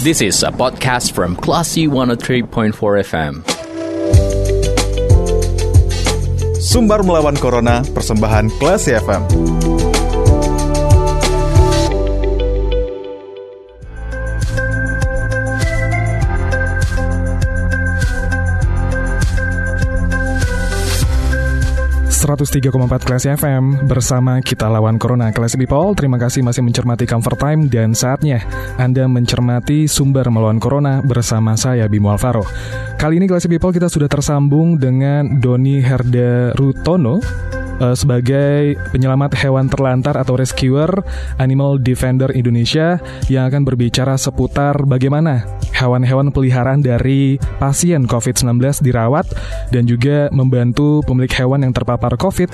This is a podcast from Classy 103.4 FM. Sumbar Melawan Corona, persembahan Classy FM. ...103,4 Classy FM, bersama kita lawan Corona. Classy People, terima kasih masih mencermati Comfort Time, dan saatnya Anda mencermati Sumbar Melawan Corona bersama saya, Bimo Alvaro. Kali ini Classy People kita sudah tersambung dengan Doni Herdaru Tona sebagai penyelamat hewan terlantar atau rescuer Animal Defender Indonesia yang akan berbicara seputar bagaimana hewan-hewan peliharaan dari pasien COVID-19 dirawat dan juga membantu pemilik hewan yang terpapar COVID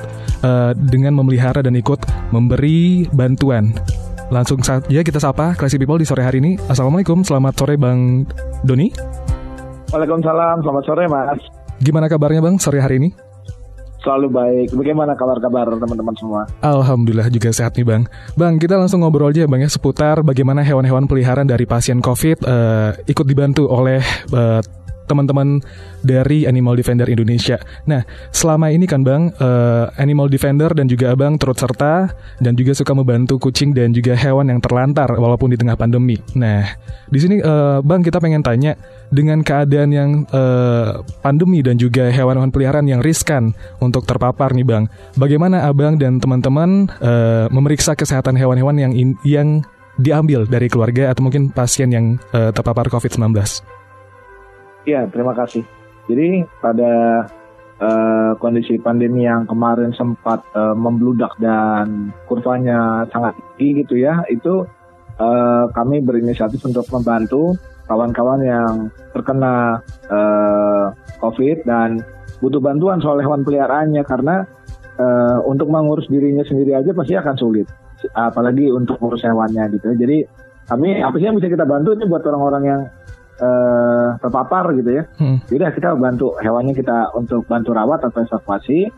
dengan memelihara dan ikut memberi bantuan. Langsung saja kita sapa Classy People di sore hari ini. Assalamualaikum, selamat sore Bang Doni. Waalaikumsalam, selamat sore Mas. Gimana kabarnya Bang sore hari ini? Selalu baik. Bagaimana kabar teman-teman semua? Alhamdulillah juga sehat nih Bang. Bang, kita langsung ngobrol aja Bang ya seputar bagaimana hewan-hewan peliharaan dari pasien COVID ikut dibantu oleh teman-teman dari Animal Defender Indonesia. Nah, selama ini kan Bang, Animal Defender dan juga Abang turut serta dan juga suka membantu kucing dan juga hewan yang terlantar walaupun di tengah pandemi. Nah, di sini Bang kita pengen tanya, dengan keadaan yang pandemi dan juga hewan-hewan peliharaan yang riskan untuk terpapar nih Bang, bagaimana Abang dan teman-teman memeriksa kesehatan hewan-hewan yang diambil dari keluarga atau mungkin pasien yang terpapar COVID-19? Ya, terima kasih. Jadi pada kondisi pandemi yang kemarin sempat membludak dan kurvanya sangat tinggi gitu ya, itu kami berinisiatif untuk membantu kawan-kawan yang terkena COVID dan butuh bantuan soal hewan peliharaannya, karena untuk mengurus dirinya sendiri aja pasti akan sulit, apalagi untuk ngurus hewannya gitu. Jadi kami apa sih yang bisa kita bantu ini buat orang-orang yang terpapar gitu ya. Yaudah kita bantu hewannya, kita untuk bantu rawat atau evakuasi.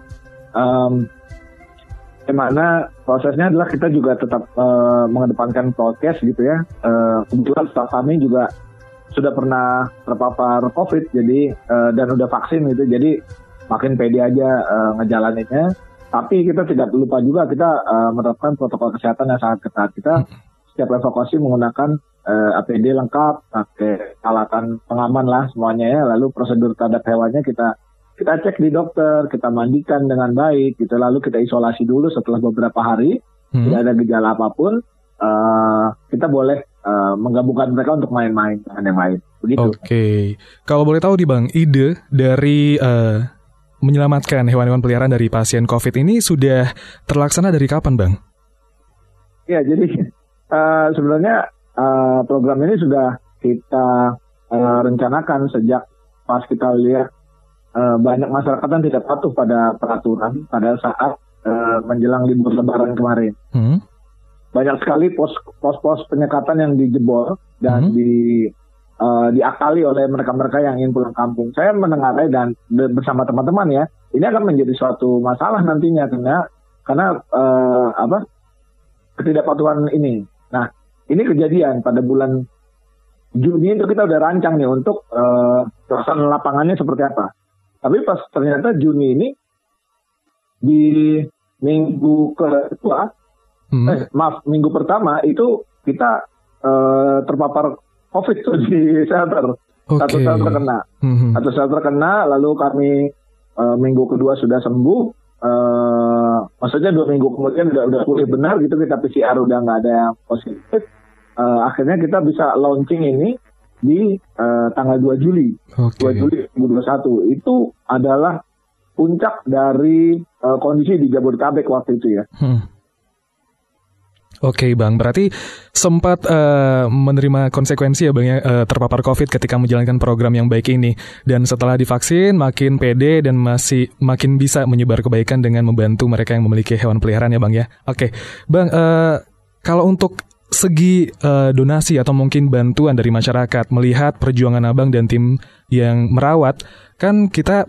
Dimana prosesnya adalah kita juga tetap mengedepankan prokes gitu ya. Kebetulan staff kami juga sudah pernah terpapar COVID, jadi dan udah vaksin gitu, jadi makin pede aja ngejalaninnya. Tapi kita tidak lupa juga kita menerapkan protokol kesehatan yang sangat ketat. Kita setiap evakuasi menggunakan APD lengkap, pakai alatan pengaman lah semuanya ya. Lalu prosedur terhadap hewannya kita cek di dokter, kita mandikan dengan baik gitu. Lalu kita isolasi dulu setelah beberapa hari, tidak ada gejala apapun, kita boleh menggabungkan mereka untuk main-main dengan yang lain. Begitu. Oke. Kalau boleh tahu nih Bang, ide dari menyelamatkan hewan-hewan peliharaan dari pasien COVID ini sudah terlaksana dari kapan Bang? Ya, jadi sebenarnya program ini sudah kita rencanakan sejak pas kita lihat banyak masyarakat yang tidak patuh pada peraturan pada saat menjelang libur Lebaran kemarin. Banyak sekali pos-pos penyekatan yang dijebol dan diakali oleh mereka-mereka yang ingin pulang kampung. Saya mendengar dan bersama teman-teman ya, ini akan menjadi suatu masalah nantinya karena apa, ketidakpatuhan ini. Nah, ini kejadian pada bulan Juni itu kita udah rancang nih untuk pelaksanaan lapangannya seperti apa. Tapi pas ternyata Juni ini di minggu kedua, minggu pertama itu kita terpapar COVID tuh di shelter. Okay. Satu shelter kena, satu shelter kena, lalu kami minggu kedua sudah sembuh. Maksudnya 2 minggu kemudian udah pulih benar gitu, kita PCR udah nggak ada yang positif. Akhirnya kita bisa launching ini di tanggal 2 Juli. Okay. 2 Juli 2021. Itu adalah puncak dari kondisi di Jabodetabek waktu itu ya. Oke Bang, berarti sempat menerima konsekuensi ya Bang ya, terpapar COVID ketika menjalankan program yang baik ini. Dan setelah divaksin makin pede dan masih makin bisa menyebar kebaikan dengan membantu mereka yang memiliki hewan peliharaan ya Bang ya. Oke Bang, kalau untuk segi donasi atau mungkin bantuan dari masyarakat, melihat perjuangan Abang dan tim yang merawat, kan kita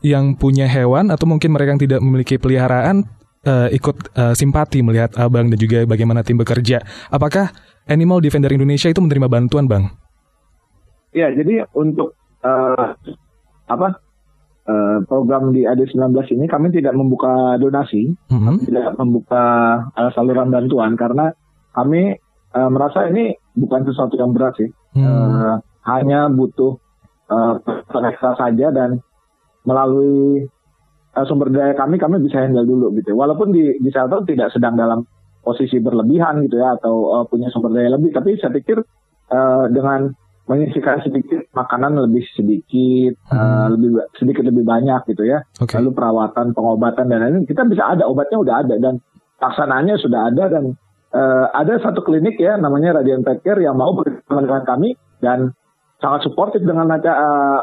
yang punya hewan atau mungkin mereka yang tidak memiliki peliharaan ikut simpati melihat Abang dan juga bagaimana tim bekerja. Apakah Animal Defender Indonesia itu menerima bantuan, Bang? Ya, jadi untuk program di AD19 ini kami tidak membuka donasi, mm-hmm. tidak membuka saluran bantuan karena kami merasa ini bukan sesuatu yang berat sih, hanya butuh ekstra saja dan melalui sumber daya kami bisa handle dulu gitu. Walaupun di shelter tidak sedang dalam posisi berlebihan gitu ya atau punya sumber daya lebih, tapi saya pikir dengan menyisikan sedikit makanan lebih sedikit, lebih banyak gitu ya. Okay. Lalu perawatan, pengobatan dan lain-lain kita bisa ada, obatnya udah ada dan laksanaannya sudah ada dan ada satu klinik ya namanya Radiant Take Care yang mau berteman dengan kami dan sangat suportif dengan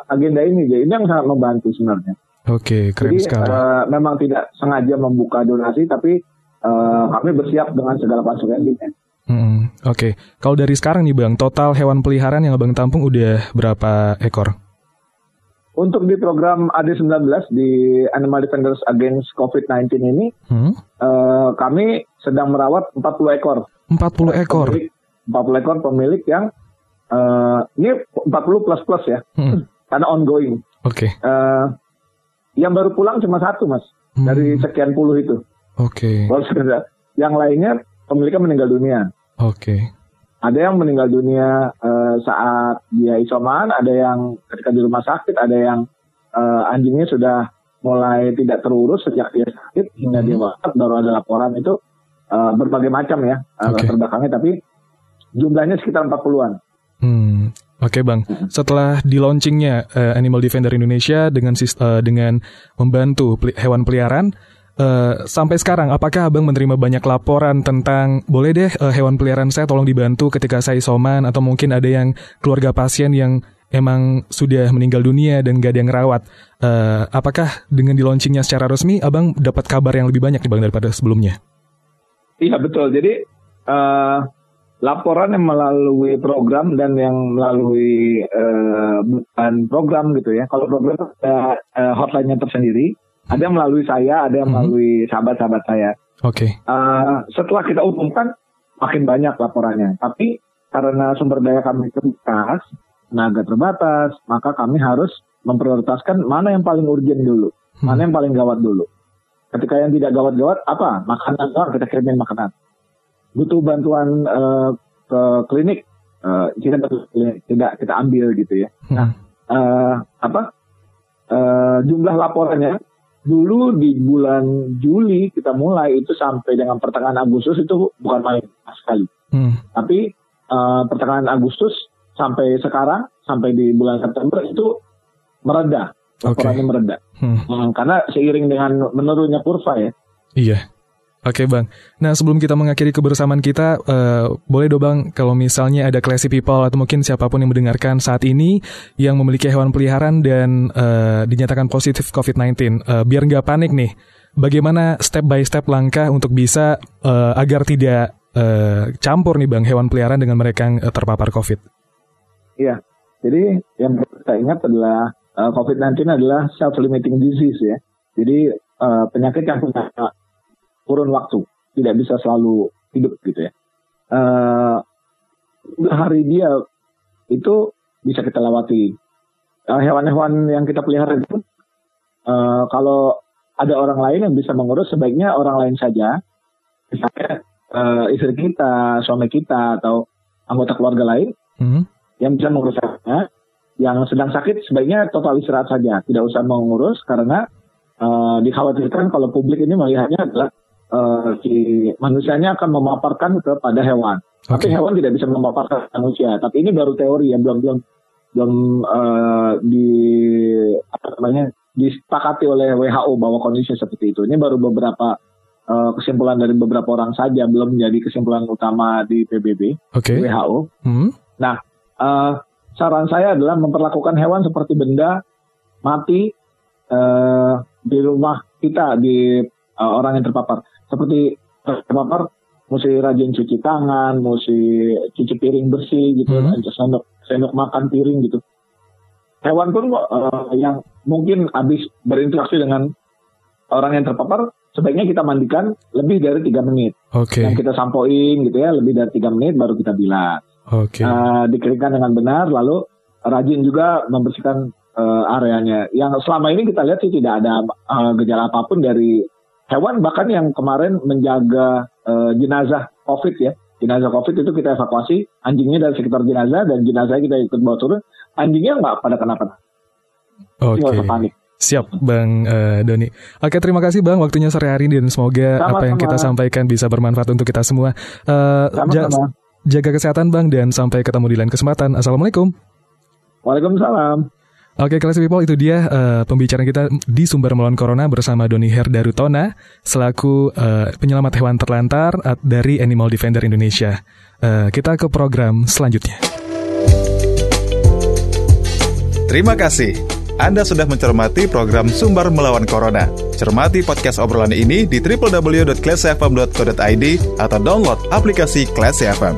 agenda ini. Jadi ini yang sangat membantu sebenarnya. Oke, keren sekali. Jadi memang tidak sengaja membuka donasi tapi kami bersiap dengan segala konsekuensinya. Oke. Kalau dari sekarang nih Bang, total hewan peliharaan yang Abang tampung udah berapa ekor? Untuk di program AD19 di Animal Defenders Against COVID-19 ini, kami sedang merawat 40 ekor. 40 ekor? 40 ekor pemilik yang, ini 40 plus-plus ya, karena ongoing. Oke. Okay. Yang baru pulang cuma satu, Mas, dari sekian puluh itu. Oke. Okay. Yang lainnya pemiliknya meninggal dunia. Oke. Okay. Ada yang meninggal dunia saat dia isoman, ada yang ketika di rumah sakit, ada yang anjingnya sudah mulai tidak terurus sejak dia sakit hingga dia wafat, baru ada laporan itu berbagai macam ya latar belakangnya, tapi jumlahnya sekitar 40-an. Oke, Bang. Setelah di launchingnya Animal Defender Indonesia dengan membantu hewan peliharaan, sampai sekarang, apakah Abang menerima banyak laporan tentang boleh deh hewan peliharaan saya tolong dibantu ketika saya isoman, atau mungkin ada yang keluarga pasien yang emang sudah meninggal dunia dan gak ada yang ngerawat? Apakah dengan di-launchingnya secara resmi Abang dapat kabar yang lebih banyak nih Bang daripada sebelumnya? Iya betul, jadi laporan yang melalui program dan yang melalui bukan program gitu ya. Kalau program ada hotline-nya tersendiri. Ada yang melalui saya, ada yang melalui sahabat-sahabat saya. Oke. Okay. Setelah kita umumkan, makin banyak laporannya. Tapi karena sumber daya kami terbatas, tenaga terbatas, maka kami harus memprioritaskan mana yang paling urgent dulu, mana yang paling gawat dulu. Ketika yang tidak gawat-gawat, apa? Makanan doang, kita kirimin makanan. Butuh bantuan ke klinik, tidak kita ambil gitu ya. Nah, jumlah laporannya. Dulu di bulan Juli kita mulai itu sampai dengan pertengahan Agustus itu bukan main sekali. Tapi pertengahan Agustus sampai sekarang, sampai di bulan September itu mereda. Laporannya mereda. Karena seiring dengan menurunnya kurva ya. Iya. Oke, Bang. Nah, sebelum kita mengakhiri kebersamaan kita, boleh dong Bang, kalau misalnya ada classy people atau mungkin siapapun yang mendengarkan saat ini yang memiliki hewan peliharaan dan dinyatakan positif COVID-19, biar nggak panik nih, bagaimana step by step langkah untuk bisa agar tidak campur nih Bang hewan peliharaan dengan mereka yang terpapar COVID? Iya, jadi yang kita ingat adalah COVID-19 adalah self-limiting disease ya. Jadi penyakit yang punya kurun waktu, tidak bisa selalu hidup gitu ya. Hari dia itu bisa kita lewati. Hewan-hewan yang kita pelihara itu, kalau ada orang lain yang bisa mengurus, sebaiknya orang lain saja, misalnya istri kita, suami kita, atau anggota keluarga lain, yang bisa mengurusnya. Yang sedang sakit sebaiknya total istirahat saja, tidak usah mengurus, karena dikhawatirkan kalau publik ini melihatnya adalah si manusianya akan memaparkan kepada hewan. Okay. Tapi hewan tidak bisa memaparkan manusia. Tapi ini baru teori ya, belum disepakati oleh WHO bahwa kondisi seperti itu. Ini baru beberapa kesimpulan dari beberapa orang saja, belum menjadi kesimpulan utama di PBB, WHO. Nah, saran saya adalah memperlakukan hewan seperti benda mati di rumah kita, di orang yang terpapar. Seperti terpapar, mesti rajin cuci tangan, mesti cuci piring bersih gitu, sendok makan piring gitu. Hewan pun yang mungkin habis berinteraksi dengan orang yang terpapar sebaiknya kita mandikan lebih dari 3 menit. Okay. Yang kita sampoin gitu ya, lebih dari 3 menit baru kita bilas. Okay. Dikeringkan dengan benar, lalu rajin juga membersihkan areanya. Yang selama ini kita lihat sih tidak ada gejala apapun dari hewan, bahkan yang kemarin menjaga jenazah COVID ya. Jenazah COVID itu kita evakuasi, anjingnya dari sekitar jenazah, dan jenazahnya kita ikut bawa turun, anjingnya nggak pada kenapa-napa. Oke. Okay. Panik. Siap Bang Doni. Oke, terima kasih Bang waktunya sore hari ini, dan semoga apa yang kita sampaikan bisa bermanfaat untuk kita semua. Jaga kesehatan Bang, dan sampai ketemu di lain kesempatan. Assalamualaikum. Waalaikumsalam. Oke, Classy People, itu dia pembicaraan kita di Sumbar Melawan Corona bersama Doni Herdaru Tona selaku penyelamat hewan terlantar dari Animal Defender Indonesia. Kita ke program selanjutnya. Terima kasih. Anda sudah mencermati program Sumbar Melawan Corona. Cermati podcast obrolan ini di www.classyfm.co.id atau download aplikasi Classy FM.